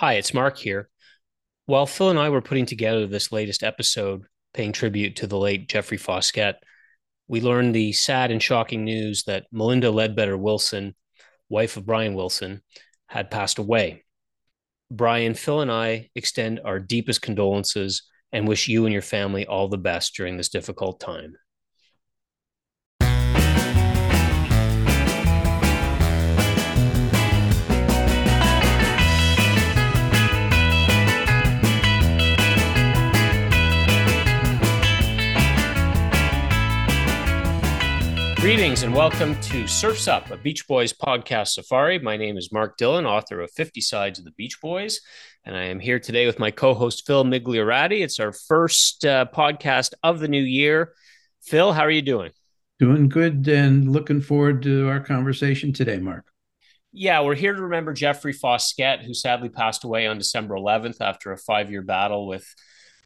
Hi, it's Mark here. While Phil and I were putting together this latest episode, paying tribute to the late Jeffrey Foskett, we learned the sad and shocking news that Melinda Ledbetter Wilson, wife of Brian Wilson, had passed away. Brian, Phil, and I extend our deepest condolences and wish you and your family all the best during this difficult time. Greetings and welcome to Surf's Up, a Beach Boys podcast safari. My name is Mark Dillon, author of 50 Sides of the Beach Boys, and I am here today with my co-host Phil Miglioratti. It's our first podcast of the new year. Phil, how are you doing? Doing good and looking forward to our conversation today, Mark. Yeah, we're here to remember Jeffrey Foskett, who sadly passed away on December 11th after a 5-year battle with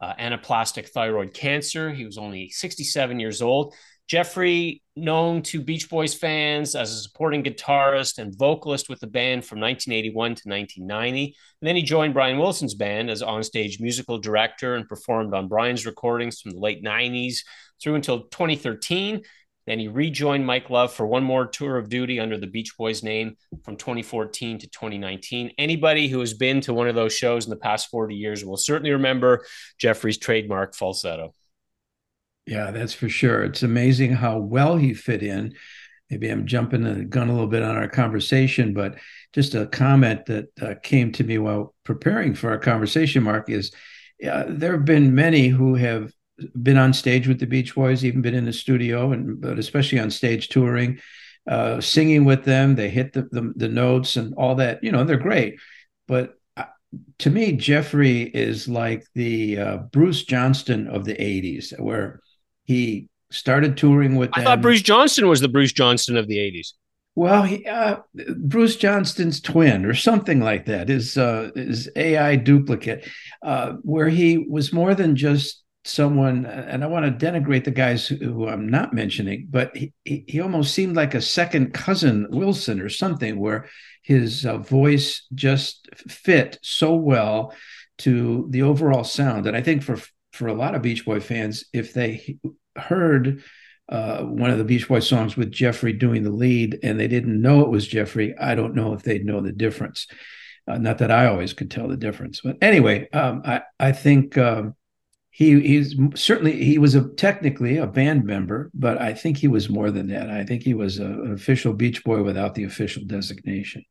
anaplastic thyroid cancer. He was only 67 years old. Jeffrey, known to Beach Boys fans as a supporting guitarist and vocalist with the band from 1981 to 1990. And then he joined Brian Wilson's band as onstage musical director and performed on Brian's recordings from the late 90s through until 2013. Then he rejoined Mike Love for one more tour of duty under the Beach Boys name from 2014 to 2019. Anybody who has been to one of those shows in the past 40 years will certainly remember Jeffrey's trademark falsetto. Yeah, that's for sure. It's amazing how well he fit in. Maybe I'm jumping the gun a little bit on our conversation, but just a comment that came to me while preparing for our conversation, Mark, is there have been many who have been on stage with the Beach Boys, even been in the studio, and but especially on stage touring, singing with them. They hit the notes and all that. You know, they're great. But to me, Jeffrey is like the Bruce Johnston of the 80s, where he started touring with them. I thought Bruce Johnston was the Bruce Johnston of the 80s. Well, he, Bruce Johnston's twin or something like that, his AI duplicate, where he was more than just someone, and I want to denigrate the guys who I'm not mentioning, but he almost seemed like a second cousin Wilson or something, where his voice just fit so well to the overall sound. And I think for a lot of Beach Boy fans, if they heard one of the Beach Boy songs with Jeffrey doing the lead and they didn't know it was Jeffrey, I don't know if they'd know the difference. Not that I always could tell the difference. But anyway, I think he was technically a band member, but I think he was more than that. I think he was an official Beach Boy without the official designation.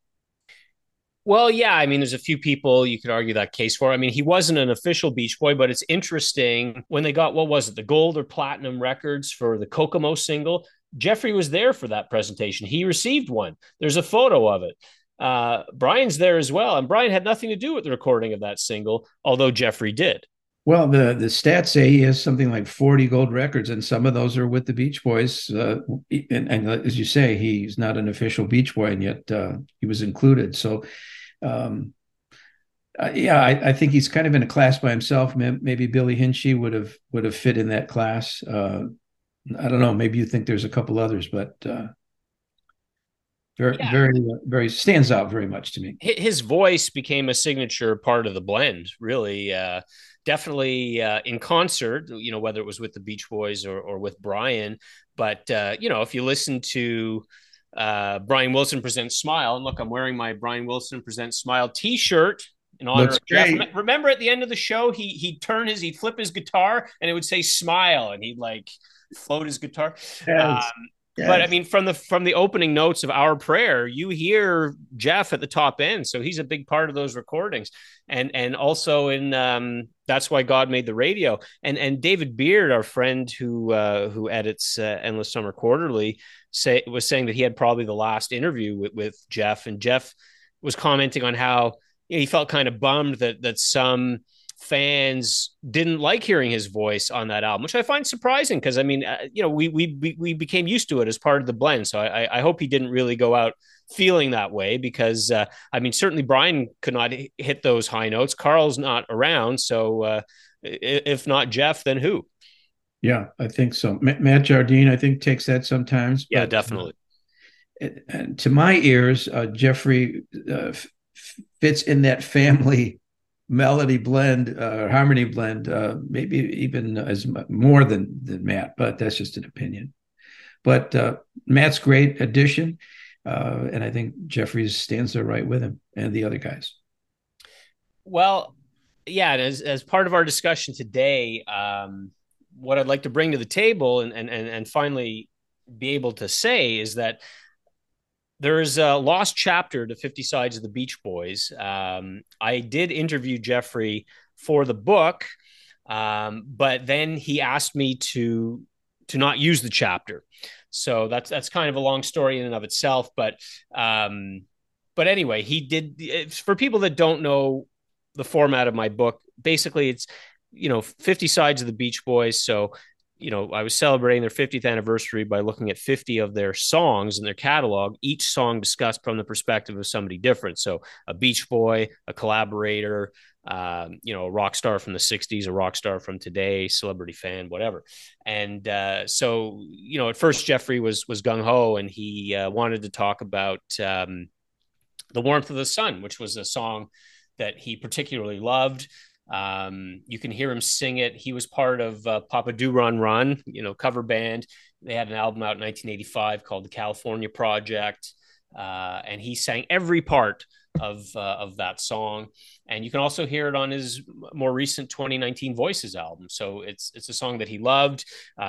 Well, yeah, I mean, there's a few people you could argue that case for. I mean, he wasn't an official Beach Boy, but it's interesting when they got, what was it, the gold or platinum records for the Kokomo single? Jeffrey was there for that presentation. He received one. There's a photo of it. Brian's there as well. And Brian had nothing to do with the recording of that single, although Jeffrey did. Well, the stats say he has something like 40 gold records, and some of those are with the Beach Boys. And as you say, he's not an official Beach Boy, and yet he was included. So, I think he's kind of in a class by himself. Maybe Billy Hinchy would have fit in that class. I don't know. Maybe you think there's a couple others, but very, very stands out very much to me. His voice became a signature part of the blend, really. Definitely in concert, you know, whether it was with the Beach Boys or with Brian. But, you know, if you listen to Brian Wilson Presents Smile, and look, I'm wearing my Brian Wilson Presents Smile T-shirt in honor of Jeff. Remember at the end of the show, he'd flip his guitar and it would say smile, and he'd like float his guitar. Yes. Yes. But I mean, from the opening notes of Our Prayer, you hear Jeff at the top end, so he's a big part of those recordings, and also in That's Why God Made the Radio, and David Beard, our friend who edits Endless Summer Quarterly, was saying that he had probably the last interview with Jeff, and Jeff was commenting on how, you know, he felt kind of bummed that some fans didn't like hearing his voice on that album, which I find surprising because, I mean, you know, we became used to it as part of the blend. So I hope he didn't really go out feeling that way because, I mean, certainly Brian could not hit those high notes. Carl's not around. So if not Jeff, then who? Yeah, I think so. Matt Jardine, I think, takes that sometimes. Yeah, definitely. And to my ears, Jeffrey fits in that family melody blend, harmony blend, maybe even as more than Matt, but that's just an opinion. But Matt's great addition, and I think Jeffrey stands there right with him and the other guys. Well, yeah, and as part of our discussion today, what I'd like to bring to the table and finally be able to say is that there is a lost chapter to 50 Sides of the Beach Boys. I did interview Jeffrey for the book, but then he asked me to not use the chapter. So that's kind of a long story in and of itself. But anyway, he did. For people that don't know the format of my book, basically it's, 50 Sides of the Beach Boys. So, I was celebrating their 50th anniversary by looking at 50 of their songs in their catalog, each song discussed from the perspective of somebody different. So a Beach Boy, a collaborator, a rock star from the 60s, a rock star from today, celebrity fan, whatever. And so, at first Jeffrey was gung-ho, and he wanted to talk about The Warmth of the Sun, which was a song that he particularly loved. You can hear him sing it. He was part of Papa Do Run Run, cover band. They had an album out in 1985 called The California Project. And he sang every part of that song. And you can also hear it on his more recent 2019 Voices album. So it's a song that he loved.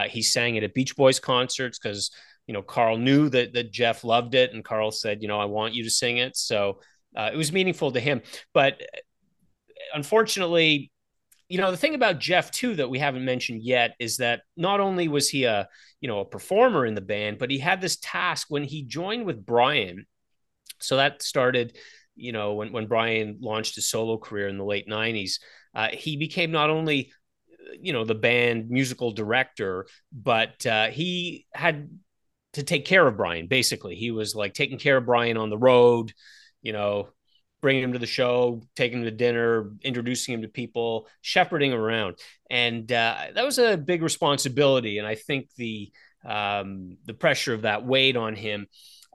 He sang it at Beach Boys concerts because, Carl knew that Jeff loved it. And Carl said, I want you to sing it. So it was meaningful to him. But unfortunately, the thing about Jeff too, that we haven't mentioned yet, is that not only was he a performer in the band, but he had this task when he joined with Brian. So that started, when Brian launched his solo career in the late 90s, he became not only, the band musical director, but he had to take care of Brian. Basically, he was like taking care of Brian on the road, bringing him to the show, taking him to dinner, introducing him to people, shepherding around. And that was a big responsibility. And I think the pressure of that weighed on him.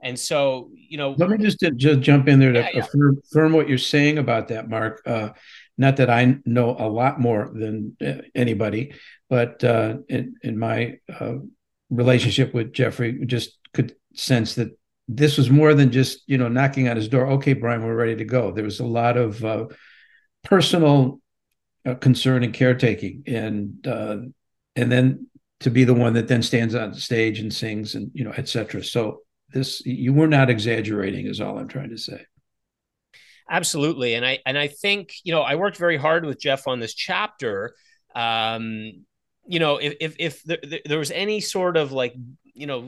And so, let me just jump in there to affirm what you're saying about that, Mark. Not that I know a lot more than anybody, but in my relationship with Jeffrey, we just could sense that this was more than just, knocking on his door. Okay, Brian, we're ready to go. There was a lot of personal concern and caretaking, and then to be the one that then stands on stage and sings and, et cetera. So you were not exaggerating is all I'm trying to say. Absolutely. And I think, I worked very hard with Jeff on this chapter. If there was any sort of like,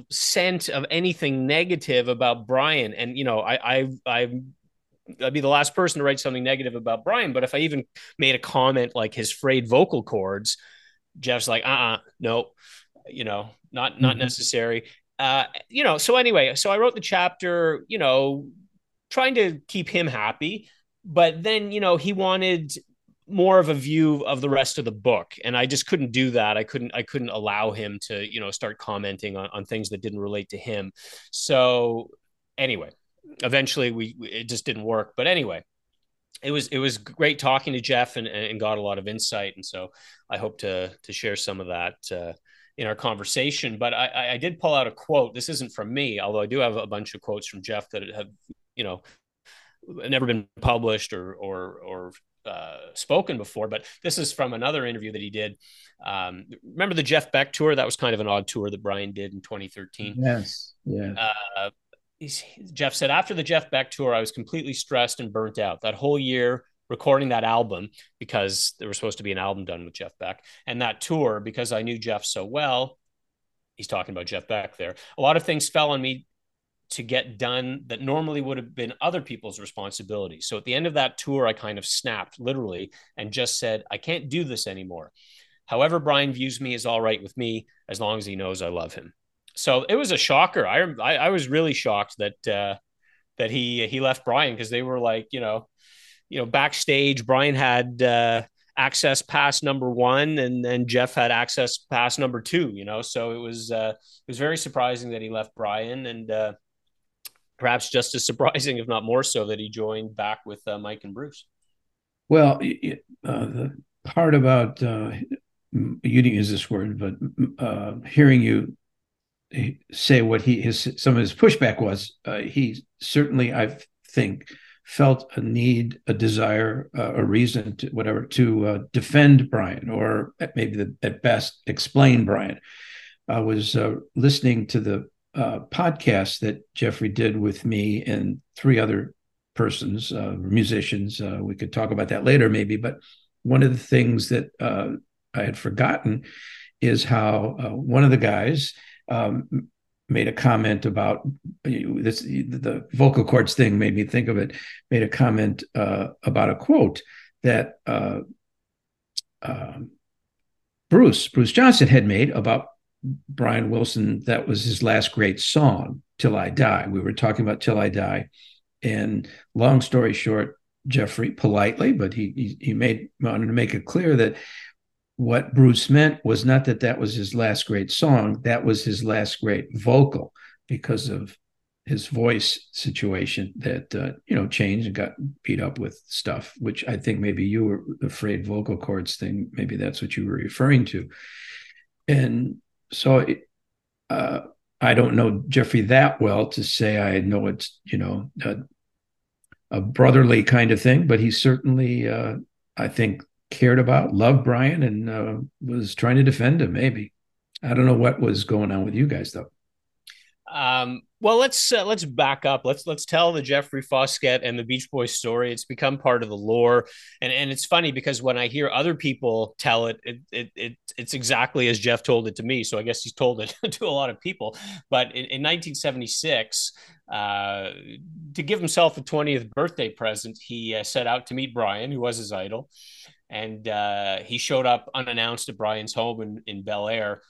scent of anything negative about Brian. And, I'd be the last person to write something negative about Brian. But if I even made a comment like his frayed vocal cords, Jeff's like, no, not necessary. So anyway, so I wrote the chapter, trying to keep him happy. But then, he wanted more of a view of the rest of the book. And I just couldn't do that. I couldn't allow him to, start commenting on things that didn't relate to him. So anyway, eventually it just didn't work. But anyway, it was great talking to Jeff and got a lot of insight. And so I hope to share some of that in our conversation. But I did pull out a quote. This isn't from me, although I do have a bunch of quotes from Jeff that have, never been published or spoken before, but this is from another interview that he did. Remember the Jeff Beck tour? That was kind of an odd tour that Brian did in 2013. Yes. Yeah. Jeff said, after the Jeff Beck tour, I was completely stressed and burnt out that whole year recording that album, because there was supposed to be an album done with Jeff Beck, and that tour, because I knew Jeff so well. He's talking about Jeff Beck there. A lot of things fell on me to get done that normally would have been other people's responsibility. So at the end of that tour, I kind of snapped literally and just said, I can't do this anymore. However Brian views me is all right with me, as long as he knows I love him. So it was a shocker. I was really shocked that he left Brian, because they were like, backstage, Brian had access pass number 1, and then Jeff had access pass number 2, so it was very surprising that he left Brian. And perhaps just as surprising, if not more so, that he joined back with Mike and Bruce. Well, the part about you didn't use this word, but hearing you say what some of his pushback was, he certainly, I think, felt a need, a desire, a reason to whatever to defend Brian, or maybe at best explain Brian. I was listening to the podcast that Jeffrey did with me and three other persons, musicians. We could talk about that later maybe, but one of the things that I had forgotten is how one of the guys made a comment about this, the vocal cords thing made me think of it, made a comment about a quote that Bruce Johnston had made about Brian Wilson. That was his last great song, Till I Die. We were talking about Till I Die. And long story short, Jeffrey politely, but he wanted to make it clear that what Bruce meant was not that that was his last great song. That was his last great vocal because of his voice situation that, changed and got beat up with stuff, which I think maybe you were afraid vocal cords thing. Maybe that's what you were referring to. And so I don't know Jeffrey that well to say I know it's, a brotherly kind of thing, but he certainly, I think, cared about, loved Brian, and was trying to defend him, maybe. I don't know what was going on with you guys, though. Well, let's back up. Let's tell the Jeffrey Foskett and the Beach Boys story. It's become part of the lore. And it's funny because when I hear other people tell it, it's exactly as Jeff told it to me. So I guess he's told it to a lot of people. But in 1976, to give himself a 20th birthday present, he set out to meet Brian, who was his idol. And he showed up unannounced at Brian's home in Bel Air.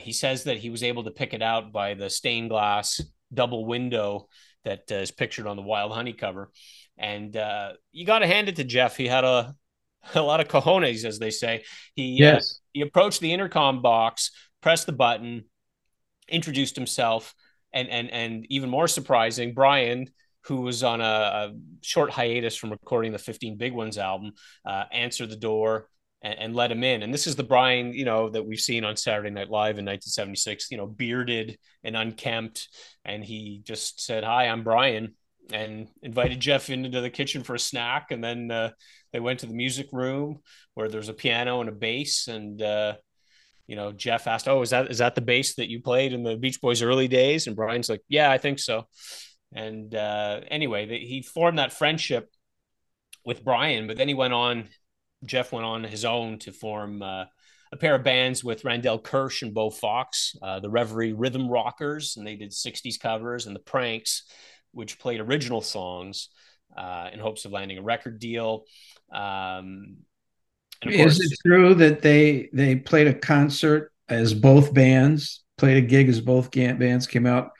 He says that he was able to pick it out by the stained glass double window that is pictured on the Wild Honey cover. And you got to hand it to Jeff. He had a lot of cojones, as they say. He approached the intercom box, pressed the button, introduced himself, and even more surprising, Brian, who was on a short hiatus from recording the 15 Big Ones album, answered the door and let him in. And this is the Brian, that we've seen on Saturday Night Live in 1976, bearded and unkempt. And he just said, "Hi, I'm Brian," and invited Jeff into the kitchen for a snack. And then they went to the music room where there's a piano and a bass. And, Jeff asked, "Oh, is that the bass that you played in the Beach Boys early days?" And Brian's like, "Yeah, I think so." And anyway, he formed that friendship with Brian, but then Jeff went on his own to form a pair of bands with Randell Kirsch and Bo Fox, the Reverie Rhythm Rockers, and they did 60s covers, and the Pranks, which played original songs in hopes of landing a record deal. And of course, is it true that they played a concert as both bands, played a gig as both bands, came out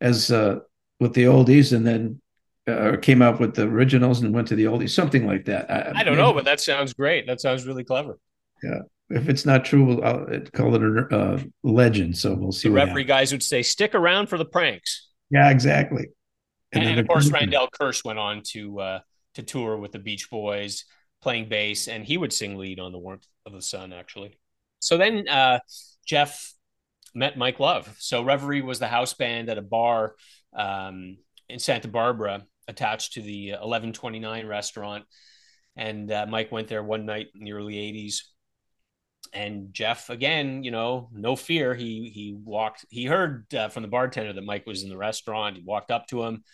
as with the oldies and then came up with the originals and went to the oldies, something like that? I don't know, but that sounds great. That sounds really clever. Yeah. If it's not true, I'll call it a legend. So we'll see. The referee guys would say, "Stick around for the Pranks." Yeah, exactly. And of course, Randell Kirsch went on to tour with the Beach Boys, playing bass, and he would sing lead on The Warmth of the Sun, actually. So then Jeff met Mike Love. So Reverie was the house band at a bar in Santa Barbara, attached to the 1129 restaurant. And Mike went there one night in the early 80s. And Jeff, again, no fear. He heard from the bartender that Mike was in the restaurant. He walked up to him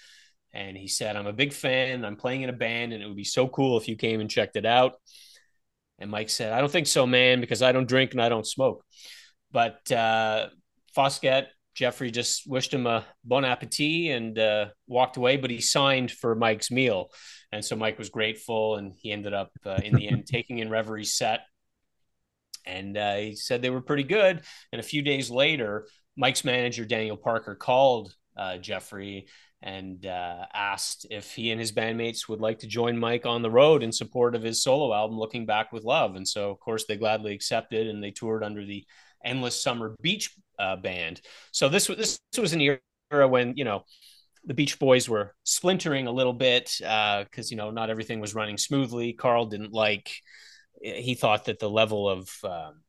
and he said, "I'm a big fan. I'm playing in a band and it would be so cool if you came and checked it out." And Mike said, "I don't think so, man, because I don't drink and I don't smoke." But Foskett, Jeffrey just wished him a bon appetit and walked away, but he signed for Mike's meal. And so Mike was grateful, and he ended up, in the end, taking in Reverie's set. And he said they were pretty good. And a few days later, Mike's manager, Daniel Parker, called Jeffrey and asked if he and his bandmates would like to join Mike on the road in support of his solo album, Looking Back with Love. And so, of course, they gladly accepted, and they toured under the Endless Summer Beach Band. So this was an era when the Beach Boys were splintering a little bit because, you know, not everything was running smoothly. Carl didn't like, he thought that the level of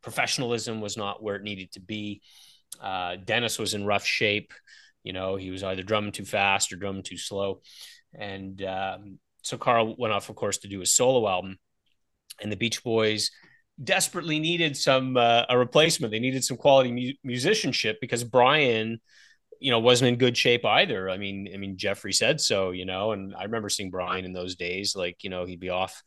professionalism was not where it needed to be. Dennis was in rough shape. You know, he was either drumming too fast or drumming too slow. And so Carl went off, of course, to do his solo album. And the Beach Boys desperately needed some a replacement. They needed some quality musicianship because Brian, you know, wasn't in good shape either. I mean, Jeffrey said so, you know, and I remember seeing Brian in those days, like, you know, he'd be off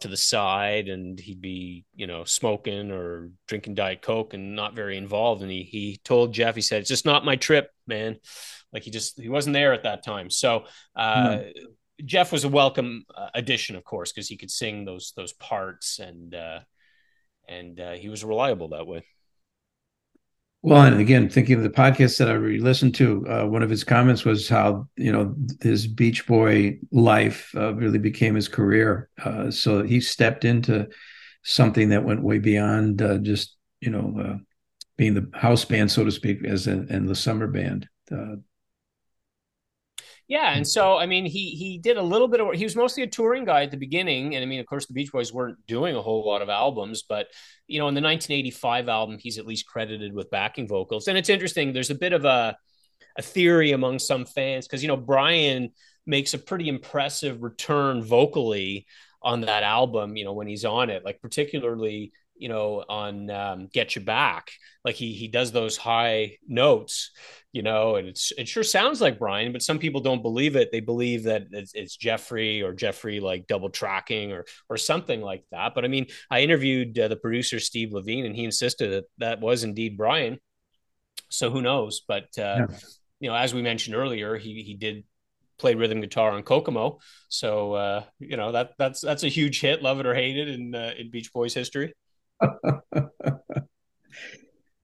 to the side and he'd be, you know, smoking or drinking Diet Coke and not very involved. And he told Jeff, he said, it's just not my trip, man. Like he wasn't there at that time. So Jeff was a welcome addition, of course, because he could sing those parts and he was reliable that way. Well, and again, thinking of the podcast that I listened to, one of his comments was how, you know, his Beach Boy life really became his career. So he stepped into something that went way beyond just, you know, being the house band, so to speak, and the summer band. Yeah. And so, I mean, he did a little bit of work. He was mostly a touring guy at the beginning. And I mean, of course, the Beach Boys weren't doing a whole lot of albums, but, you know, in the 1985 album, he's at least credited with backing vocals. And it's interesting. There's a bit of a theory among some fans because, you know, Brian makes a pretty impressive return vocally on that album, you know, when he's on it, like particularly, you know, on Get You Back, like he does those high notes, you know, and it sure sounds like Brian, but some people don't believe it. They believe that it's Jeffrey like double tracking or something like that. But I mean, I interviewed the producer, Steve Levine, and he insisted that that was indeed Brian. So who knows? But, you know, as we mentioned earlier, he did play rhythm guitar on Kokomo. So, you know, that's a huge hit, love it or hate it in Beach Boys history.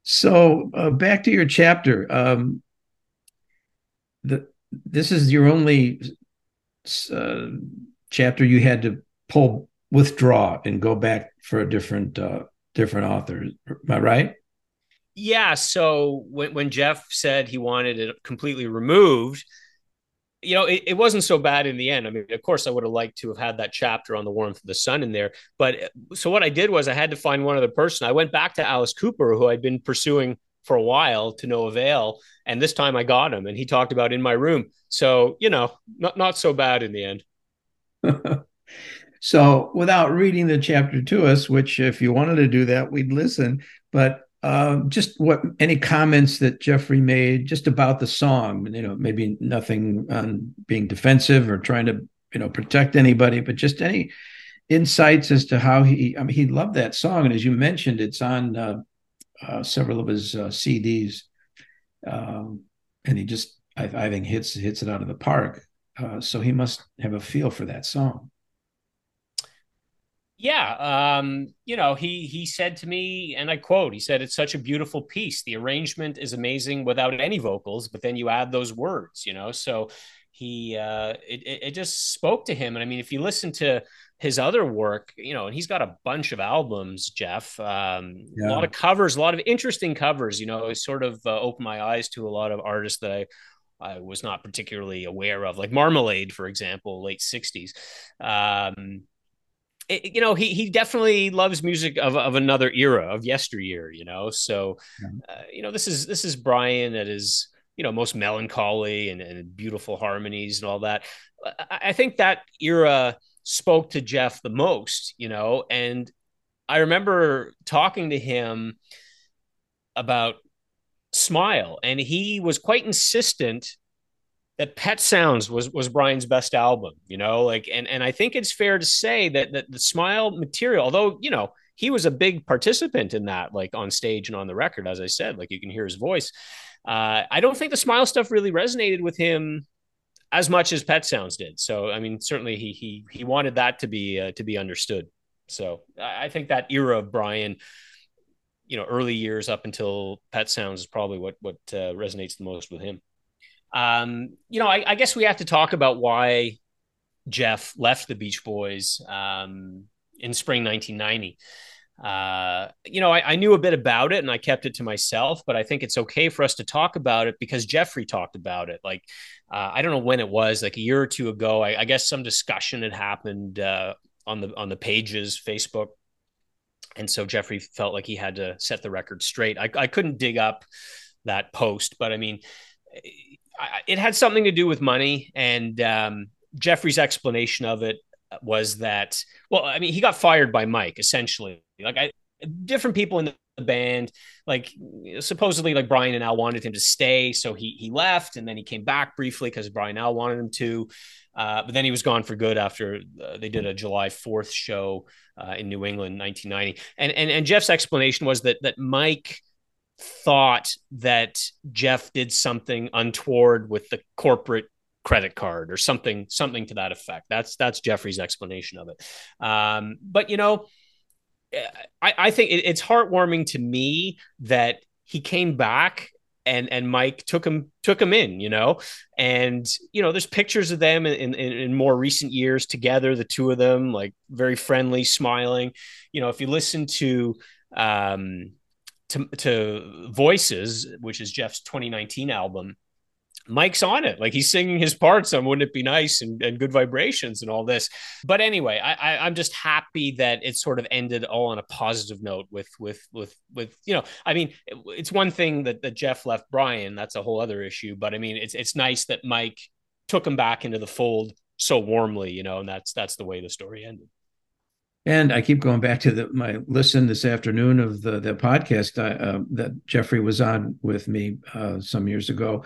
So back to your chapter. This is your only chapter you had to withdraw and go back for a different author. Am I right? Yeah. So when Jeff said he wanted it completely removed, you know, it wasn't so bad in the end. I mean, of course, I would have liked to have had that chapter on the Warmth of the Sun in there. But so what I did was I had to find one other person. I went back to Alice Cooper, who I'd been pursuing for a while to no avail. And this time I got him and he talked about In My Room. So, you know, not so bad in the end. So without reading the chapter to us, which if you wanted to do that, we'd listen. But just what any comments that Jeffrey made just about the song, you know, maybe nothing on being defensive or trying to, you know, protect anybody, but just any insights as to how he loved that song. And as you mentioned, it's on several of his CDs. And he just, I think hits it out of the park. So he must have a feel for that song. Yeah. You know, he said to me, and I quote, he said, it's such a beautiful piece. The arrangement is amazing without any vocals, but then you add those words, you know, so he, it just spoke to him. And I mean, if you listen to his other work, you know, and he's got a bunch of albums, Jeff, a lot of covers, a lot of interesting covers, you know, it sort of opened my eyes to a lot of artists that I was not particularly aware of, like Marmalade, for example, late 60s, you know, he definitely loves music of another era, of yesteryear, you know, so, you know, this is Brian at his, you know, most melancholy and beautiful harmonies and all that. I think that era spoke to Jeff the most, you know, and I remember talking to him about Smile, and he was quite insistent that Pet Sounds was Brian's best album, you know, like, and I think it's fair to say that the Smile material, although, you know, he was a big participant in that, like on stage and on the record, as I said, like you can hear his voice. I don't think the Smile stuff really resonated with him as much as Pet Sounds did. So, I mean, certainly he wanted that to be understood. So I think that era of Brian, you know, early years up until Pet Sounds is probably what resonates the most with him. You know, I guess we have to talk about why Jeff left the Beach Boys in spring 1990. I knew a bit about it and I kept it to myself, but I think it's okay for us to talk about it because Jeffrey talked about it. Like, I don't know when it was, like a year or two ago, I guess some discussion had happened on the pages, Facebook. And so Jeffrey felt like he had to set the record straight. I couldn't dig up that post, but I mean, it had something to do with money. And Jeffrey's explanation of it was that, well, I mean, he got fired by Mike, essentially. Like different people in the band, like supposedly like Brian and Al wanted him to stay. So he left and then he came back briefly because Brian and Al wanted him to. But then he was gone for good after they did a July 4th show in New England, 1990. And Jeff's explanation was that Mike thought that Jeff did something untoward with the corporate credit card or something to that effect. That's Jeffrey's explanation of it. But, you know, I think it's heartwarming to me that he came back and Mike took him in, you know, and, you know, there's pictures of them in more recent years together, the two of them, like very friendly, smiling. You know, if you listen to Voices, which is Jeff's 2019 album, Mike's on it. Like he's singing his parts on Wouldn't It Be Nice and Good Vibrations and all this. But anyway, I'm just happy that it sort of ended all on a positive note with you know, I mean, it's one thing that Jeff left Brian. That's a whole other issue. But I mean, it's nice that Mike took him back into the fold so warmly, you know, and that's the way the story ended. And I keep going back to my listen this afternoon of the podcast that Jeffrey was on with me some years ago,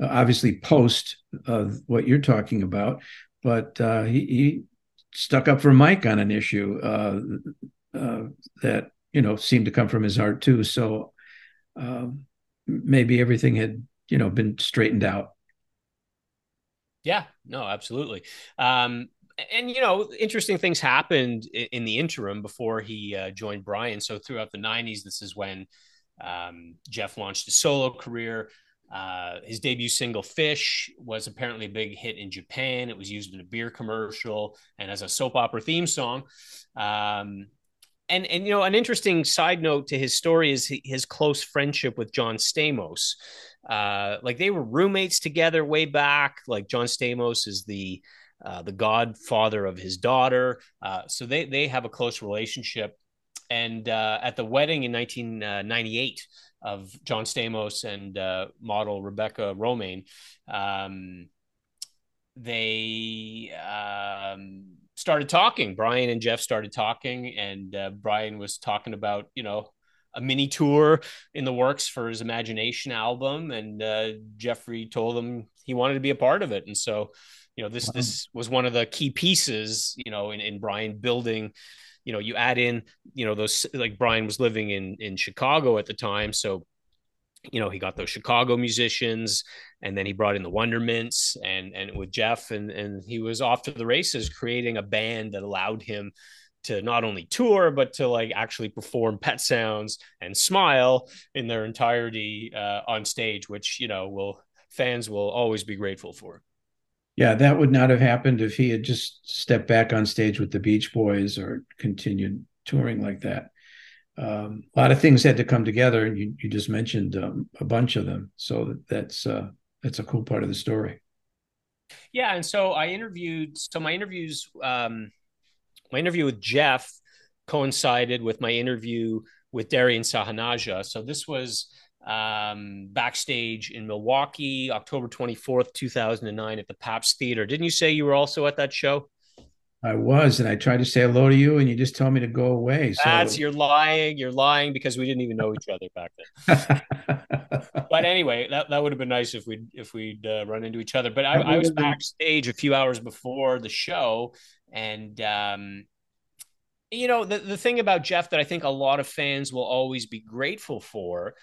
obviously post what you're talking about, but he stuck up for Mike on an issue that, you know, seemed to come from his heart too. So maybe everything had, you know, been straightened out. Yeah, no, absolutely. And, you know, interesting things happened in the interim before he joined Brian. So throughout the 90s, this is when Jeff launched his solo career. His debut single, Fish, was apparently a big hit in Japan. It was used in a beer commercial and as a soap opera theme song. And, you know, an interesting side note to his story is his close friendship with John Stamos. Like they were roommates together way back. Like John Stamos is the godfather of his daughter. So they have a close relationship. And at the wedding in 1998 of John Stamos and model Rebecca Romaine, they started talking. Brian and Jeff started talking, and Brian was talking about, you know, a mini tour in the works for his Imagination album. And Jeffrey told him he wanted to be a part of it. And so, you know, this was one of the key pieces, you know, in Brian building, you know, you add in, you know, those, like Brian was living in Chicago at the time. So, you know, he got those Chicago musicians and then he brought in the Wonderments and with Jeff and he was off to the races creating a band that allowed him to not only tour, but to like actually perform Pet Sounds and Smile in their entirety on stage, which, you know, fans will always be grateful for. Yeah, that would not have happened if he had just stepped back on stage with the Beach Boys or continued touring like that. A lot of things had to come together, and you just mentioned a bunch of them. So that's a cool part of the story. Yeah, and so my interview with Jeff coincided with my interview with Darian Sahanaja. So this was backstage in Milwaukee, October 24th, 2009 at the Pabst Theater. Didn't you say you were also at that show? I was, and I tried to say hello to you and you just told me to go away. So you're lying because we didn't even know each other back then. But anyway, that would have been nice if we'd run into each other. But I was backstage a few hours before the show, and you know, the thing about Jeff that I think a lot of fans will always be grateful for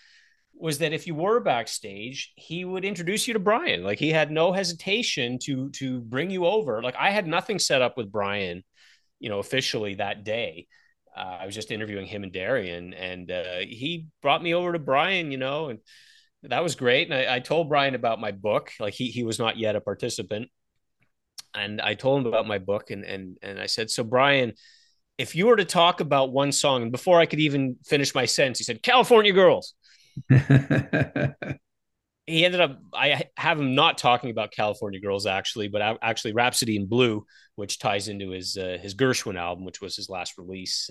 was that if you were backstage, he would introduce you to Brian. Like he had no hesitation to bring you over. Like I had nothing set up with Brian, you know, officially that day. I was just interviewing him and Darian, and he brought me over to Brian, you know, and that was great. And I told Brian about my book. Like he was not yet a participant, and I told him about my book, and I said, so Brian, if you were to talk about one song, and before I could even finish my sentence, he said, California Girls. He ended up, I have him not talking about California Girls, actually, but actually Rhapsody in Blue, which ties into his Gershwin album, which was his last release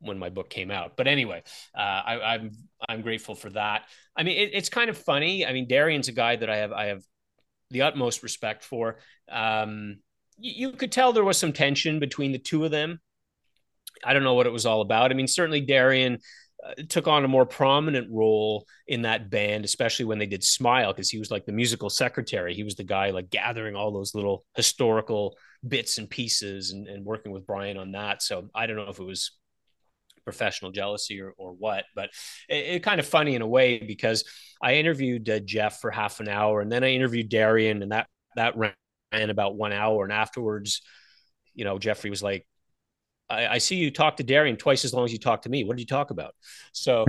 when my book came out. But anyway, I'm grateful for that. I mean, it's kind of funny. I mean, Darian's a guy that I have the utmost respect for. You could tell there was some tension between the two of them. I don't know what it was all about. I mean, certainly Darian took on a more prominent role in that band, especially when they did Smile, because he was like the musical secretary. He was the guy like gathering all those little historical bits and pieces and working with Brian on that. So I don't know if it was professional jealousy or what, but it kind of funny in a way, because I interviewed Jeff for half an hour, and then I interviewed Darian, and that ran about 1 hour. And afterwards, you know, Jeffrey was like, I see you talk to Darian twice as long as you talk to me. What did you talk about? So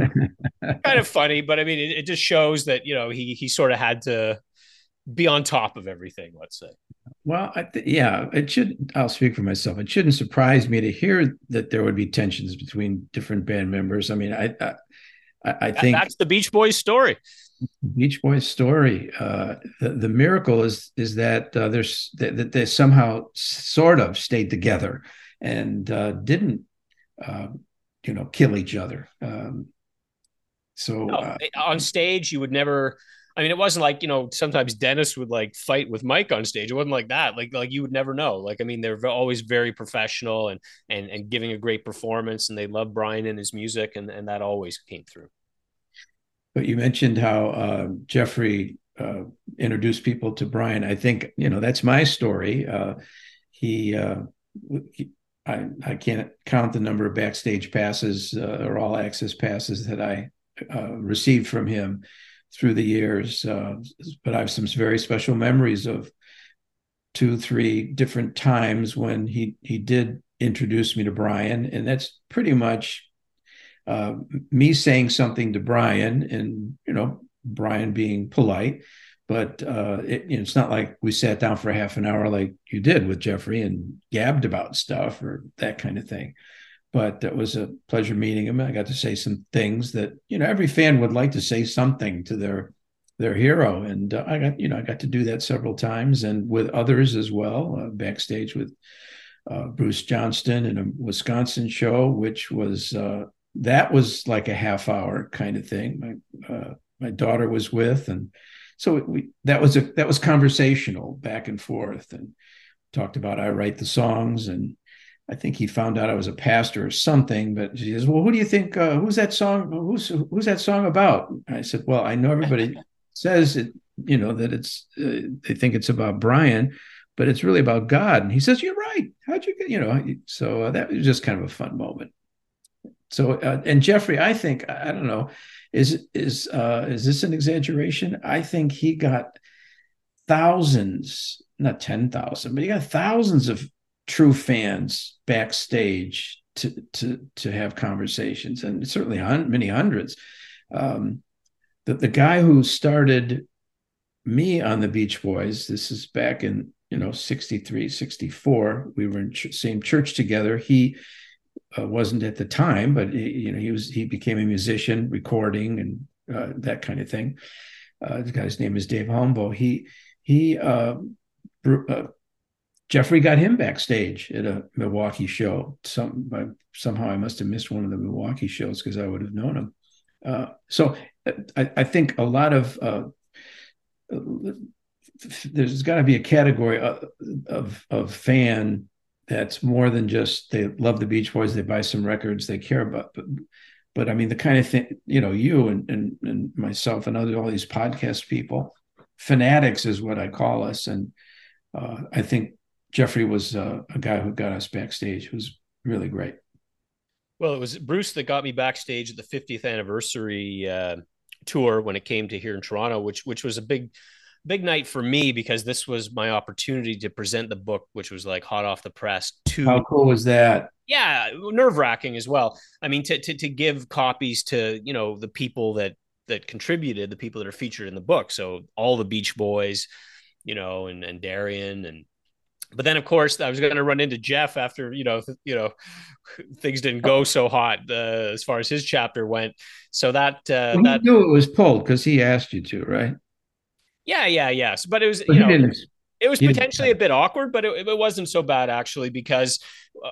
kind of funny, but I mean, it just shows that, you know, he sort of had to be on top of everything, let's say. Well, I'll speak for myself. It shouldn't surprise me to hear that there would be tensions between different band members. I mean, I think that's the Beach Boys story. The miracle is that they somehow sort of stayed together and didn't, you know, kill each other. On stage, you would never. I mean, it wasn't like, you know, sometimes Dennis would like fight with Mike on stage. It wasn't like that. Like you would never know. Like, I mean, they're always very professional and giving a great performance, and they love Brian and his music, and that always came through. But you mentioned how Jeffrey introduced people to Brian. I think, you know, that's my story. I can't count the number of backstage passes or all access passes that I received from him through the years. But I have some very special memories of 2-3 different times when he did introduce me to Brian. And that's pretty much me saying something to Brian, and, you know, Brian being polite, but it's not like we sat down for half an hour like you did with Jeffrey and gabbed about stuff or that kind of thing. But it was a pleasure meeting him. I got to say some things that, you know, every fan would like to say something to their hero. And I got to do that several times, and with others as well, backstage with Bruce Johnston in a Wisconsin show, which was, that was like a half hour kind of thing. My daughter was with, and so that was conversational back and forth, and talked about, I write the songs, and I think he found out I was a pastor or something, but she says, well, who do you think, who's that song? Who's that song about? And I said, well, I know everybody says it, you know, that it's, they think it's about Brian, but it's really about God. And he says, you're right. How'd you get, you know, so that was just kind of a fun moment. So, and Jeffrey, I think, I don't know, is this an exaggeration? I think he got thousands, not 10,000, but he got thousands of true fans backstage to have conversations, and certainly many hundreds. The guy who started me on the Beach Boys, this is back in, you know, 63, 64, we were in same church together. He wasn't at the time, but he became a musician, recording and that kind of thing. The guy's name is Dave Humbo. Jeffrey got him backstage at a Milwaukee show. Somehow I must have missed one of the Milwaukee shows, because I would have known him. So I think a lot of there's got to be a category of fan that's more than just they love the Beach Boys, they buy some records, they care about. But I mean, the kind of thing, you know, you and myself and all these podcast people, fanatics is what I call us, and I think Jeffrey was a guy who got us backstage. It was really great. Well, it was Bruce that got me backstage at the 50th anniversary tour when it came to here in Toronto, which was a big night for me, because this was my opportunity to present the book, which was like hot off the press. How cool was that? Yeah, nerve wracking as well. I mean, to give copies to, you know, the people that contributed, the people that are featured in the book. So all the Beach Boys, you know, and Darian and But then, of course, I was going to run into Jeff after, things didn't go so hot as far as his chapter went. So that knew it was pulled because he asked you to, right? Yeah. But it was, it was potentially a bit awkward, but it wasn't so bad, actually, because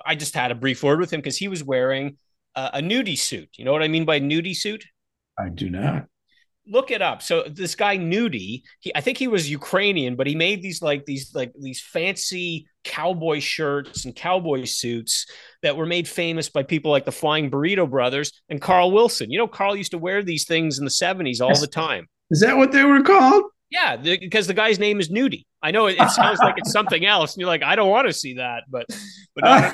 I just had a brief word with him because he was wearing a nudie suit. You know what I mean by nudie suit? I do not. Look it up. So this guy Nudie, I think he was Ukrainian, but he made these fancy cowboy shirts and cowboy suits that were made famous by people like the Flying Burrito Brothers and Carl Wilson. Carl used to wear these things in the 70s all the time. Is that what they were called? Yeah, because the guy's name is Nudie. I know it sounds like it's something else, and you're like, I don't want to see that, but no,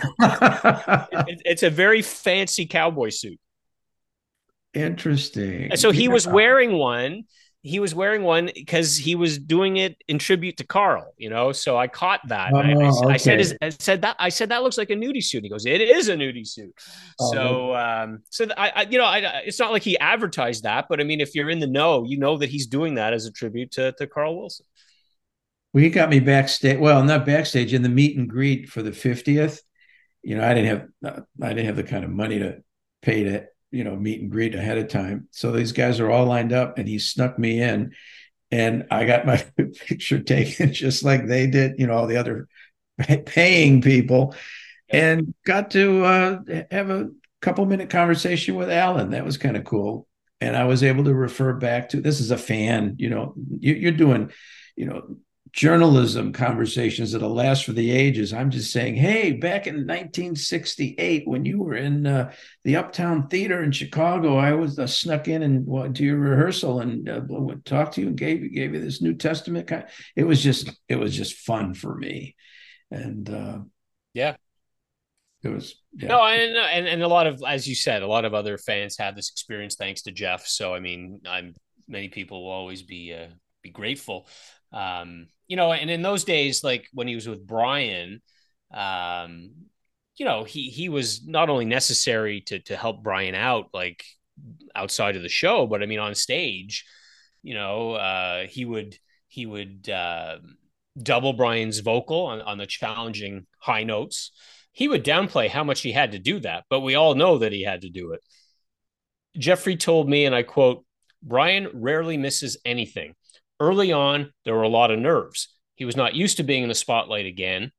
it's a very fancy cowboy suit. Interesting. So he was wearing one. He was wearing one because he was doing it in tribute to Carl. So I caught that. I said, that looks like a nudie suit. He goes, it is a nudie suit. Oh. So it's not like he advertised that, but I mean, if you're in the know, that he's doing that as a tribute to Carl Wilson. Well, he got me backstage. Well, not backstage, in the meet and greet for the 50th. I didn't have the kind of money to pay to meet and greet ahead of time. So these guys are all lined up and he snuck me in and I got my picture taken just like they did, all the other paying people, and got to have a couple minute conversation with Alan. That was kind of cool. And I was able to refer back to, this is a fan, you're doing, journalism conversations that'll last for the ages. I'm just saying, hey, back in 1968, when you were in the Uptown Theater in Chicago, I was snuck in and went to your rehearsal and talked to you and gave you this New Testament. It was just fun for me, and it was. Yeah. No, and a lot of, as you said, a lot of other fans had this experience thanks to Jeff. So I mean, many people will always be grateful. And in those days, like when he was with Brian, he was not only necessary to help Brian out, like outside of the show, but I mean, on stage, he would double Brian's vocal on the challenging high notes. He would downplay how much he had to do that, but we all know that he had to do it. Jeffrey told me, and I quote, "Brian rarely misses anything. Early on, there were a lot of nerves. He was not used to being in the spotlight again.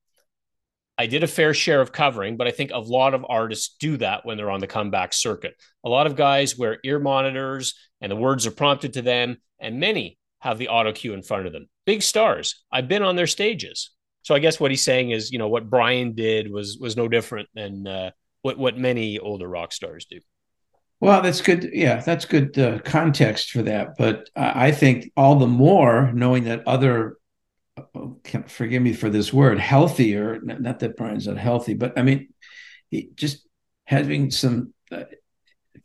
I did a fair share of covering, but I think a lot of artists do that when they're on the comeback circuit. A lot of guys wear ear monitors and the words are prompted to them, and many have the auto cue in front of them. Big stars. I've been on their stages." So I guess what he's saying is, what Brian did was no different than what many older rock stars do. Well, that's good. Yeah, that's good context for that. But I think all the more knowing that other, forgive me for this word, healthier, not that Brian's not healthy, but I mean, he just having some,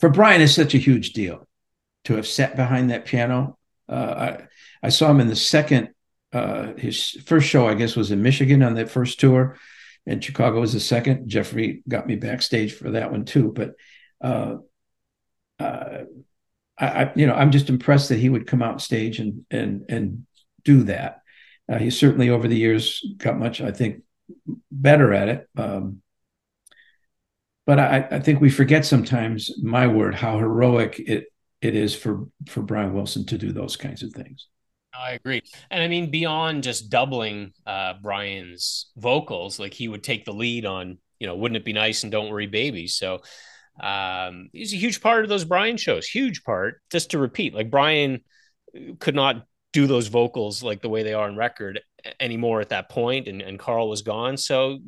for Brian is such a huge deal to have sat behind that piano. I saw him in the his first show, I guess, was in Michigan on that first tour, and Chicago was the second. Jeffrey got me backstage for that one too. But, I'm just impressed that he would come out stage and do that. He certainly over the years got much, I think, better at it. But I think we forget sometimes, my word, how heroic it is for Brian Wilson to do those kinds of things. I agree. And I mean, beyond just doubling Brian's vocals, like he would take the lead on, Wouldn't It Be Nice and Don't Worry Baby. So he's a huge part of those Brian shows, huge part, just to repeat, like Brian could not do those vocals like the way they are on record anymore at that point, and Carl was gone. So,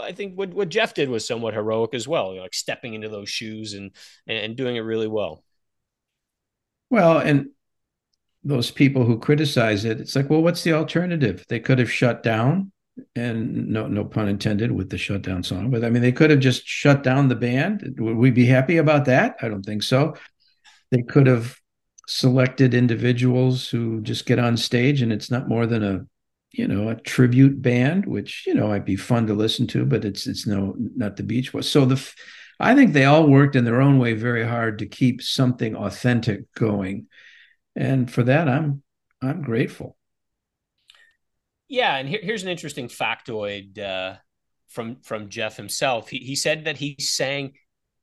I think what Jeff did was somewhat heroic as well, like stepping into those shoes and doing it really well. Well, and those people who criticize it, it's like, well, what's the alternative? They could have shut down. And no pun intended with the shutdown song, but I mean, they could have just shut down the band. Would we be happy about that? I don't think so. They could have selected individuals who just get on stage and it's not more than a tribute band, which, might be fun to listen to, but it's not the Beach Boys. So I think they all worked in their own way very hard to keep something authentic going. And for that, I'm grateful. Yeah, and here's an interesting factoid from Jeff himself. He said that he sang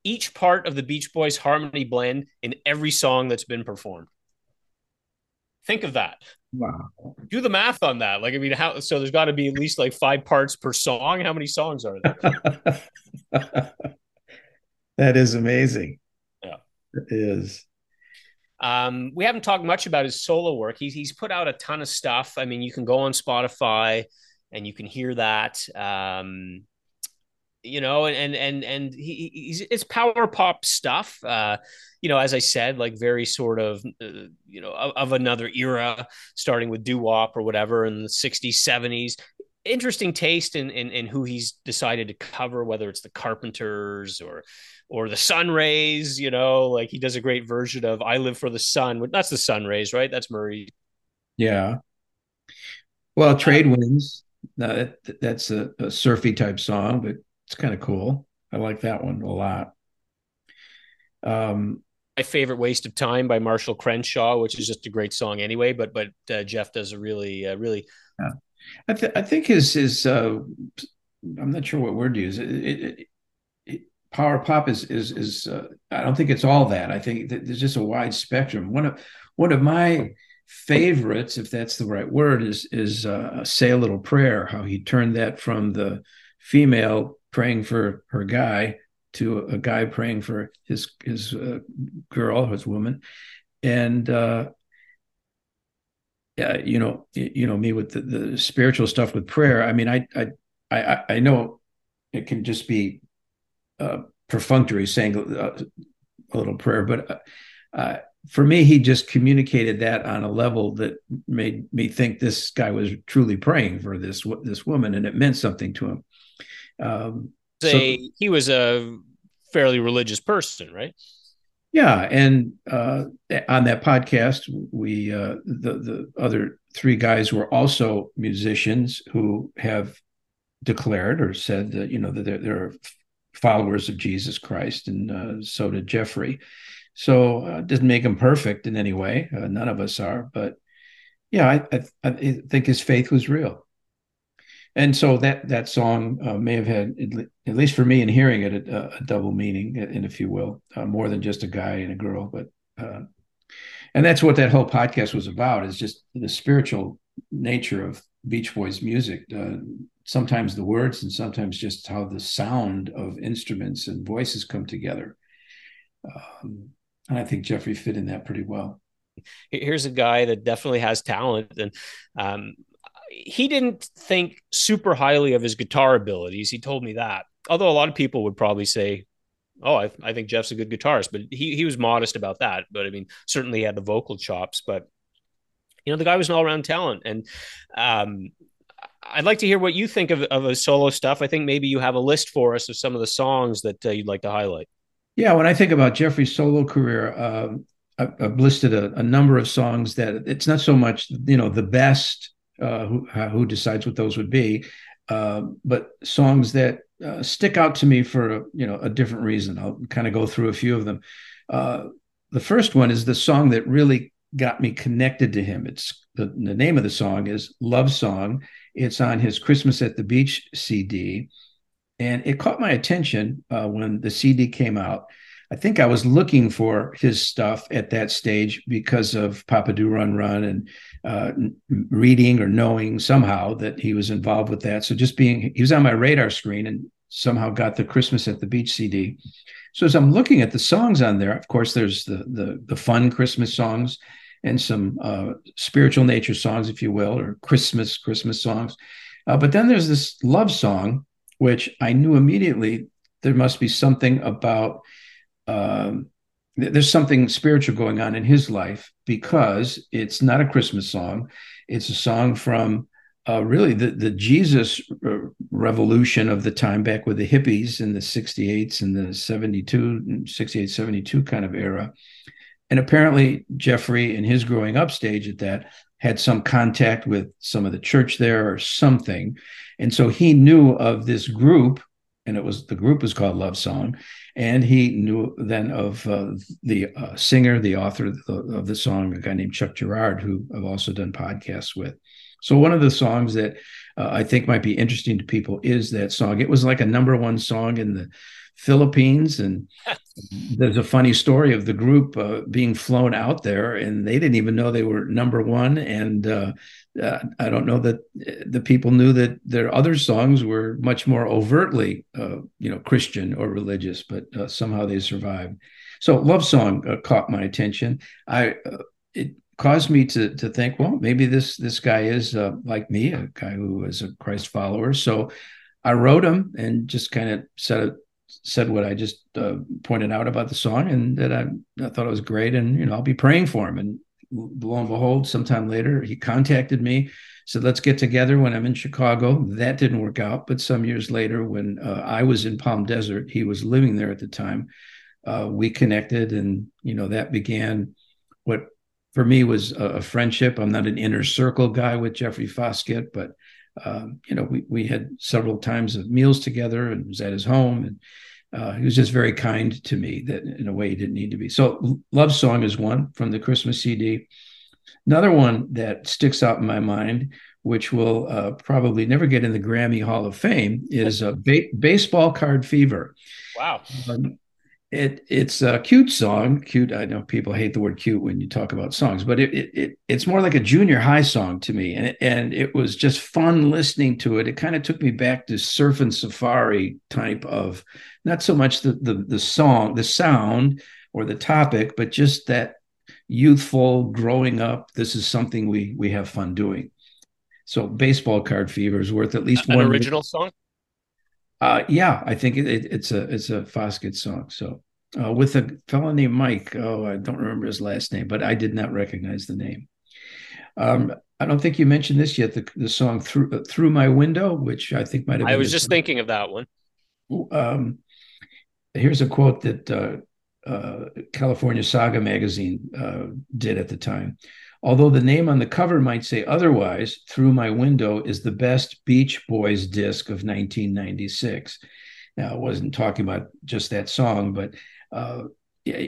each part of the Beach Boys harmony blend in every song that's been performed. Think of that. Wow. Do the math on that. Like, I mean, how? So there's got to be at least like 5 parts per song. How many songs are there? That is amazing. Yeah, it is. We haven't talked much about his solo work. He's put out a ton of stuff. I mean, you can go on Spotify and you can hear that. You know, and it's power pop stuff. You know, as I said, like very sort of, you know, of another era, starting with doo-wop or whatever in the 60s, 70s. Interesting taste in who he's decided to cover, whether it's the Carpenters or the Sunrays. You know, like he does a great version of "I Live for the Sun." That's the Sunrays, right? That's Murray. Yeah. Well, Trade Winds. That's a surfy type song, but it's kind of cool. I like that one a lot. My favorite "Waste of Time" by Marshall Crenshaw, which is just a great song anyway. But Jeff does a really. Yeah. I think his I'm not sure what word to use. Power pop is I don't think it's all that. I think that there's just a wide spectrum. One of my favorites, if that's the right word, is "Say a Little Prayer." How he turned that from the female praying for her guy to a guy praying for his girl, his woman. And you know me with the spiritual stuff with prayer. I mean, I know it can just be perfunctory, saying a little prayer, but for me, he just communicated that on a level that made me think this guy was truly praying for this woman, and it meant something to him. He was a fairly religious person, right? Yeah, and on that podcast, we the other 3 guys were also musicians who have declared or said that, you know, that they're followers of Jesus Christ, and so did Jeffrey. So it doesn't make him perfect in any way. None of us are, but yeah, I think his faith was real. And so that song may have had, at least for me in hearing it, a double meaning, and if you will, more than just a guy and a girl. But and that's what that whole podcast was about, is just the spiritual nature of Beach Boys music. Sometimes the words, and sometimes just how the sound of instruments and voices come together. And I think Jeffrey fit in that pretty well. Here's a guy that definitely has talent, and he didn't think super highly of his guitar abilities. He told me that. Although a lot of people would probably say, oh, I think Jeff's a good guitarist, but he was modest about that. But I mean, certainly he had the vocal chops, but you know, the guy was an all-around talent. And I'd like to hear what you think of his solo stuff. I think maybe you have a list for us of some of the songs that you'd like to highlight. Yeah. When I think about Jeffrey's solo career, I've listed a number of songs that it's not so much, you know, the best, who decides what those would be, but songs that stick out to me for a different reason. I'll kind of go through a few of them. The first one is the song that really got me connected to him. It's the name of the song is "Love Song." It's on his Christmas at the Beach CD, and it caught my attention when the CD came out. I think I was looking for his stuff at that stage because of Papa Do Run Run, and reading or knowing somehow that he was involved with that. So just he was on my radar screen, and somehow got the Christmas at the Beach CD. So as I'm looking at the songs on there, of course, there's the fun Christmas songs and some spiritual nature songs, if you will, or Christmas songs. But then there's this love song, which I knew immediately there must be something about. There's something spiritual going on in his life, because it's not a Christmas song. It's a song from really the Jesus revolution of the time, back with the hippies in the 68s and the 72 kind of era. And apparently Jeffrey, in his growing up stage at that, had some contact with some of the church there or something. And so he knew of this group, and the group was called Love Song, and he knew then of the singer, the author of the song, a guy named Chuck Girard, who I've also done podcasts with. So one of the songs that I think might be interesting to people is that song. It was like a #1 song in the Philippines, and there's a funny story of the group being flown out there, and they didn't even know they were #1. And I don't know that the people knew that their other songs were much more overtly, Christian or religious, but somehow they survived. So Love Song caught my attention. It caused me to think, well, maybe this guy is like me, a guy who is a Christ follower. So I wrote him and just kind of said what I just pointed out about the song, and that I thought it was great, and I'll be praying for him. And lo and behold, sometime later, he contacted me, said, let's get together when I'm in Chicago. That didn't work out, but some years later, when I was in Palm Desert, he was living there at the time, we connected, and that began what for me was a friendship. I'm not an inner circle guy with Jeffrey Foskett, but we had several times of meals together, and was at his home, and he was just very kind to me, that in a way he didn't need to be. So Love Song is one from the Christmas CD. Another one that sticks out in my mind, which will probably never get in the Grammy Hall of Fame, is Baseball Card Fever. Wow. It's a cute song. Cute. I know people hate the word cute when you talk about songs, but it's more like a junior high song to me. And it was just fun listening to it. It kind of took me back to surf and safari type of, not so much the song, the sound or the topic, but just that youthful growing up. This is something we have fun doing. So Baseball Card Fever is worth at least one original song. Yeah, I think it's a Foskett song. So with a fellow named Mike, I don't remember his last name, but I did not recognize the name. I don't think you mentioned this yet, the song Through My Window, which I think might have been. I was just thinking of that one. Here's a quote that California Saga magazine did at the time. Although the name on the cover might say otherwise, Through My Window is the best Beach Boys disc of 1996. Now, I wasn't talking about just that song, but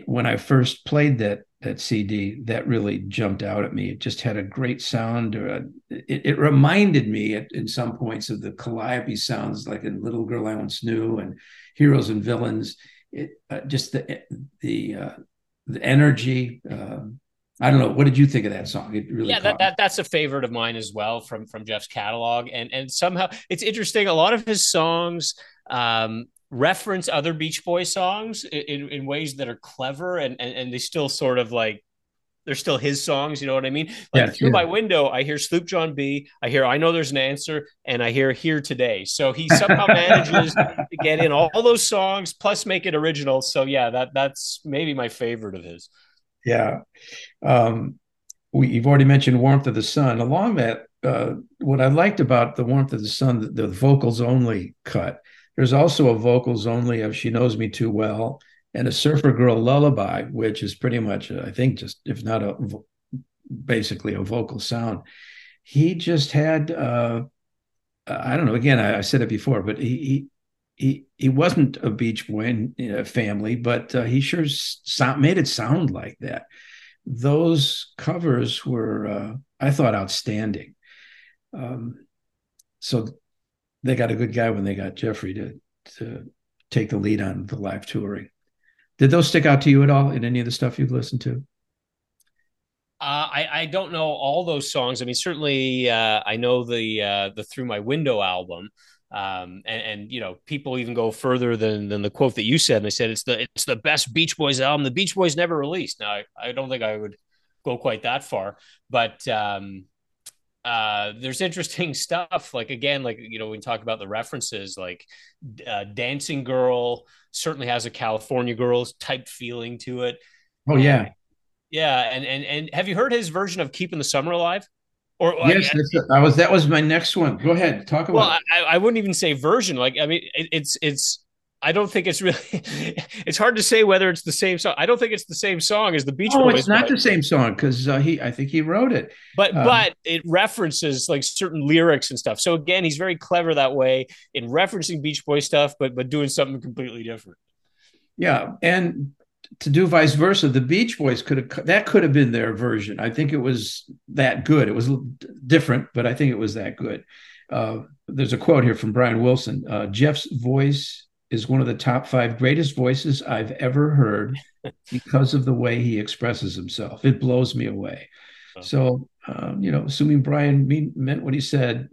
when I first played that CD, that really jumped out at me. It just had a great sound. It reminded me in some points of the Calliope sounds, like in Little Girl I Once Knew and Heroes and Villains. Just the energy. I don't know. What did you think of that song? It really that's a favorite of mine as well from Jeff's catalog. And somehow it's interesting. A lot of his songs reference other Beach Boys songs in ways that are clever, and they still sort of like, they're still his songs. You know what I mean? Like Through My Window, I hear Sloop John B. I hear I Know There's an Answer, and I hear Here Today. So he somehow manages to get in all those songs plus make it original. So yeah, that's maybe my favorite of his. Yeah. You've already mentioned Warmth of the Sun. Along that, what I liked about the Warmth of the Sun, the vocals only cut, there's also a vocals only of She Knows Me Too Well and a Surfer Girl Lullaby, which is pretty much, I think, just if not basically a vocal sound. He just had, I don't know, again, I said it before, but he wasn't a Beach Boy family, but he sure made it sound like that. Those covers were, I thought, outstanding. So they got a good guy when they got Jeffrey to take the lead on the live touring. Did those stick out to you at all in any of the stuff you've listened to? I don't know all those songs. I mean, certainly I know the Through My Window album. And people even go further than the quote that you said, and they said it's the best Beach Boys album the Beach Boys never released. Now I don't think I would go quite that far, but there's interesting stuff. Like again, like when we talk about the references, like Dancing Girl certainly has a California Girls type feeling to it. Oh yeah, and have you heard his version of Keeping the Summer Alive? That was my next one. Go ahead, talk about. Well, I wouldn't even say version. Like, I mean, it's. I don't think it's really. It's hard to say whether it's the same song. I don't think it's the same song as the Beach Boys. No, it's not the same song because I think he wrote it. But it references like certain lyrics and stuff. So again, he's very clever that way in referencing Beach Boy stuff, but doing something completely different. Yeah, and to do vice versa, the Beach Boys could have been their version. I think it was that good. It was different, but I think it was that good. There's a quote here from Brian Wilson. Jeff's voice is one of the top 5 greatest voices I've ever heard because of the way he expresses himself. It blows me away. So, assuming Brian meant what he said,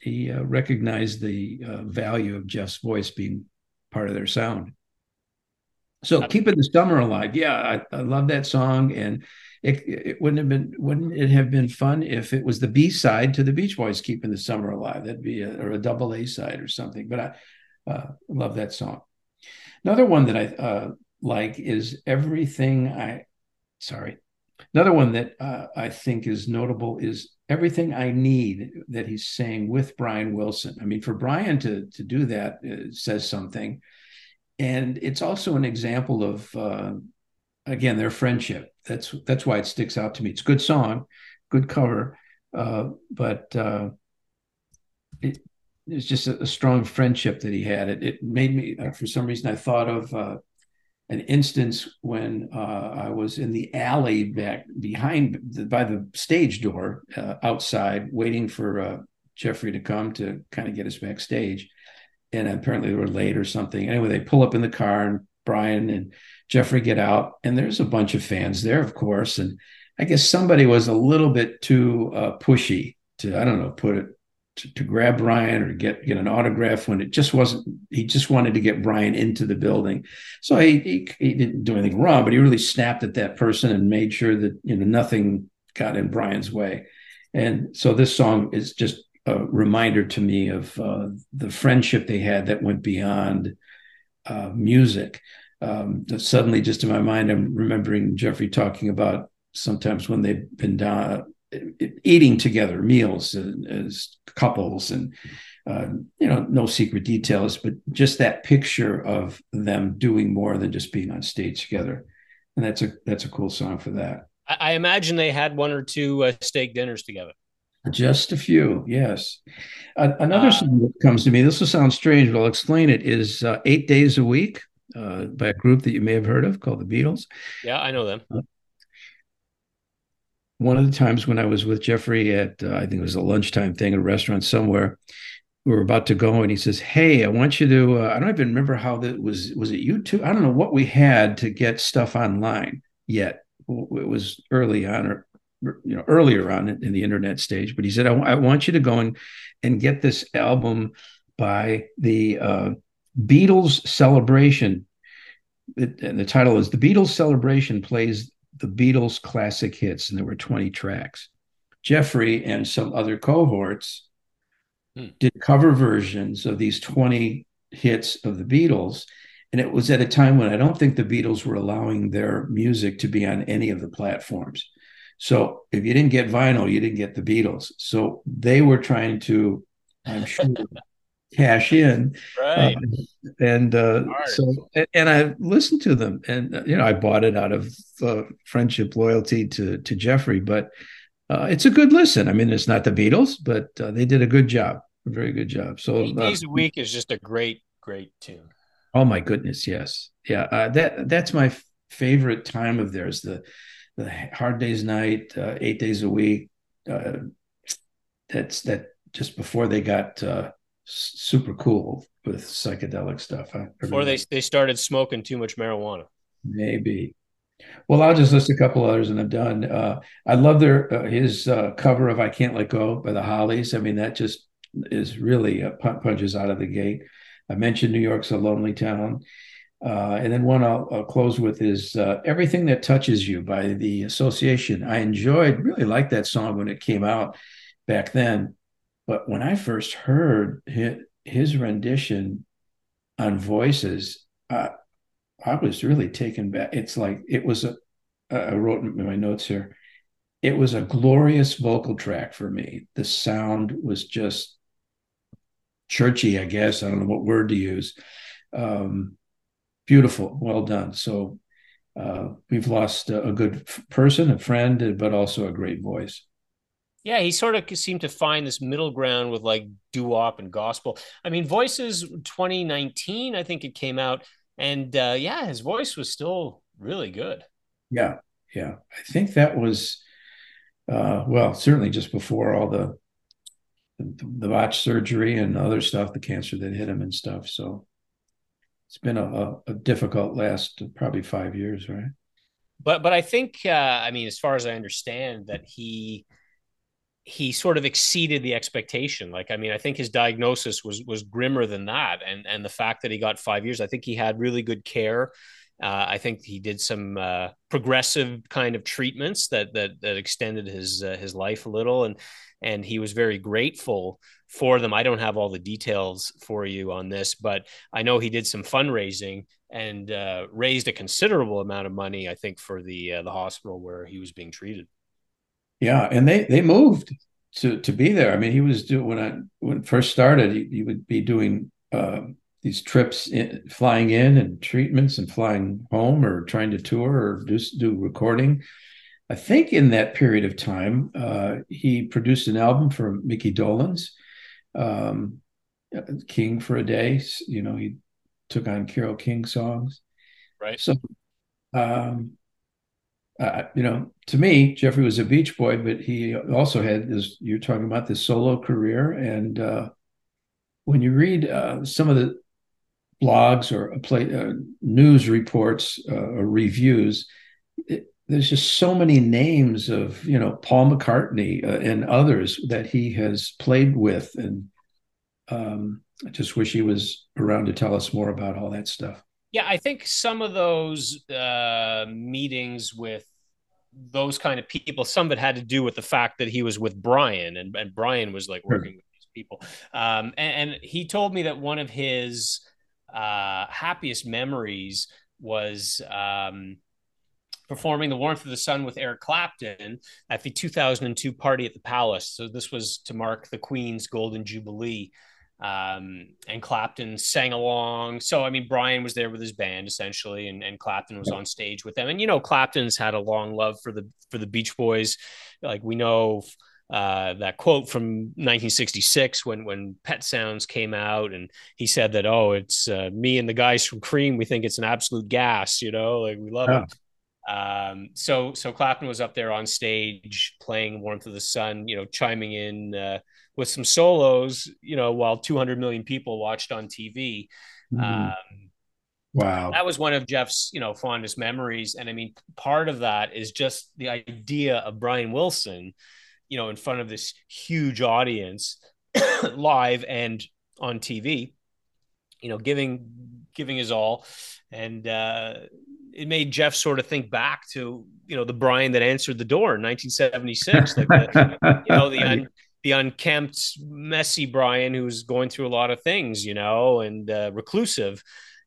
he recognized the value of Jeff's voice being part of their sound. So keeping the summer alive. Yeah, I love that song. And it wouldn't it have been fun if it was the B side to the Beach Boys, Keeping the Summer Alive. That'd be a double A side or something. But I love that song. Another one that I like is Another one that I think is notable is Everything I Need, that he sang with Brian Wilson. I mean, for Brian to do that says something. And it's also an example of, again, their friendship. That's why it sticks out to me. It's a good song, good cover, but it's just a strong friendship that he had. It made me, for some reason, I thought of an instance when I was in the alley back by the stage door outside, waiting for Jeffrey to come to kind of get us backstage. And apparently they were late or something. Anyway, they pull up in the car, and Brian and Jeffrey get out, and there's a bunch of fans there, of course. And I guess somebody was a little bit too pushy to grab Brian or get an autograph when it just wasn't. He just wanted to get Brian into the building. So he didn't do anything wrong, but he really snapped at that person and made sure that nothing got in Brian's way. And so this song is just a reminder to me of the friendship they had that went beyond music. Suddenly, just in my mind, I'm remembering Jeffrey talking about sometimes when they've been down, eating together, meals as couples, and no secret details, but just that picture of them doing more than just being on stage together. And that's a cool song for that. I imagine they had one or two steak dinners together. Just a few, yes. Another song that comes to me, this will sound strange, but I'll explain it, is 8 Days a Week by a group that you may have heard of called The Beatles. Yeah, I know them. One of the times when I was with Jeffrey at, I think it was a lunchtime thing, a restaurant somewhere, we were about to go, and he says, hey, I want you to, I don't even remember how that was it YouTube? I don't know what we had to get stuff online yet. It was early on earlier on in the internet stage, but he said, I want you to go and get this album by the Beatles Celebration. And the title is The Beatles Celebration Plays the Beatles Classic Hits, and there were 20 tracks. Jeffrey and some other cohorts did cover versions of these 20 hits of the Beatles, and it was at a time when I don't think the Beatles were allowing their music to be on any of the platforms. So if you didn't get vinyl, you didn't get the Beatles. So they were trying to, I'm sure, cash in. Right. And I listened to them, and I bought it out of friendship, loyalty to Jeffrey, but it's a good listen. I mean, it's not the Beatles, but they did a good job, a very good job. So 8 Days a Week is just a great, great tune. Oh my goodness. Yes. Yeah. That's my favorite time of theirs. The Hard Day's Night, 8 Days a Week. That's that just before they got super cool with psychedelic stuff. Before they started smoking too much marijuana. Maybe. Well, I'll just list a couple others and I'm done. I love his cover of I Can't Let Go by the Hollies. I mean, that just is really punches out of the gate. I mentioned New York's a Lonely Town. And then one I'll close with is Everything That Touches You by The Association. I really liked that song when it came out back then. But when I first heard his rendition on Voices, I was really taken back. It's like it was I wrote in my notes here, it was a glorious vocal track for me. The sound was just churchy, I guess. I don't know what word to use. Beautiful. Well done. So we've lost a good person, a friend, but also a great voice. Yeah, he sort of seemed to find this middle ground with like doo-wop and gospel. I mean, Voices 2019, I think it came out, And yeah, his voice was still really good. Yeah. Yeah. I think that was, well, certainly just before all the botched surgery and other stuff, the cancer that hit him and stuff. So it's been a difficult last probably 5 years. Right. But I think, I mean, as far as I understand that he sort of exceeded the expectation. Like, I mean, I think his diagnosis was grimmer than that. And the fact that he got 5 years, I think he had really good care. I think he did some progressive kind of treatments that extended his life a little, and he was very grateful for them. I don't have all the details for you on this, but I know he did some fundraising and raised a considerable amount of money, I think, for the hospital where he was being treated. Yeah, and they moved to be there. I mean, he was when it first started, he would be doing these trips, flying in and treatments and flying home or trying to tour or do recording. I think in that period of time, he produced an album for Mickey Dolenz, King for a Day. You know, he took on Carole King songs. Right. So, you know, to me, Jeffrey was a Beach Boy, but he also had this, you're talking about this solo career. And when you read some of the blogs or news reports or reviews, there's just so many names of, you know, Paul McCartney and others that he has played with. And I just wish he was around to tell us more about all that stuff. Yeah, I think some of those meetings with those kind of people, some that had to do with the fact that he was with Brian, and Brian was like working with these people. And he told me that one of his happiest memories was performing The Warmth of the Sun with Eric Clapton at the 2002 party at the Palace. So this was to mark the Queen's Golden Jubilee. And Clapton sang along. So, I mean, Brian was there with his band essentially, and Clapton was on stage with them. And, you know, Clapton's had a long love for the Beach Boys. Like we know that quote from 1966 when Pet Sounds came out, and he said that, oh, it's me and the guys from Cream. We think it's an absolute gas, you know, like we love it. So Clapton was up there on stage playing Warmth of the Sun, you know, chiming in with some solos, you know, while 200 million people watched on TV. Wow. That was one of Jeff's, you know, fondest memories. And I mean, part of that is just the idea of Brian Wilson, you know, in front of this huge audience live and on TV, you know, giving his all. And, it made Jeff sort of think back to, you know, the Brian that answered the door in 1976, like the, you know, the unkempt, messy Brian who was going through a lot of things, you know, and reclusive,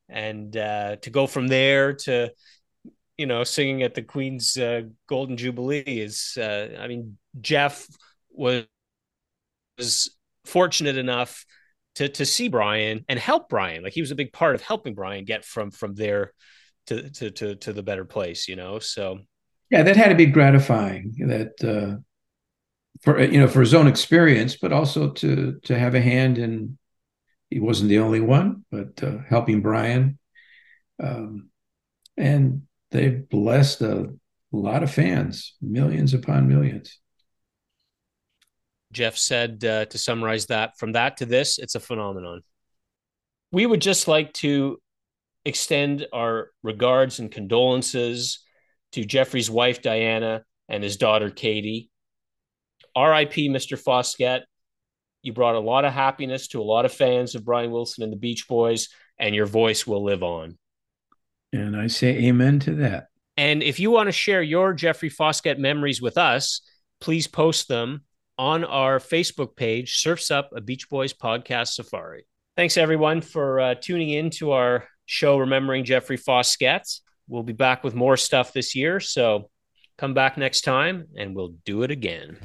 and to go from there to, you know, singing at the Queen's Golden Jubilee is, I mean, Jeff was fortunate enough to see Brian and help Brian. Like he was a big part of helping Brian get from there to the better place, you know? So, yeah, that had to be gratifying that, for, you know, for his own experience, but also to have a hand in, he wasn't the only one, but, helping Brian. And they blessed a lot of fans, millions upon millions. Jeff said, to summarize that, from that to this, it's a phenomenon. We would just like to extend our regards and condolences to Jeffrey's wife, Diana, and his daughter, Katie. R.I.P. Mr. Foskett. You brought a lot of happiness to a lot of fans of Brian Wilson and the Beach Boys, and your voice will live on. And I say amen to that. And if you want to share your Jeffrey Foskett memories with us, please post them on our Facebook page, Surf's Up, a Beach Boys podcast safari. Thanks, everyone, for tuning in to our show remembering Jeffrey Foskett. We'll be back with more stuff this year, so come back next time and we'll do it again.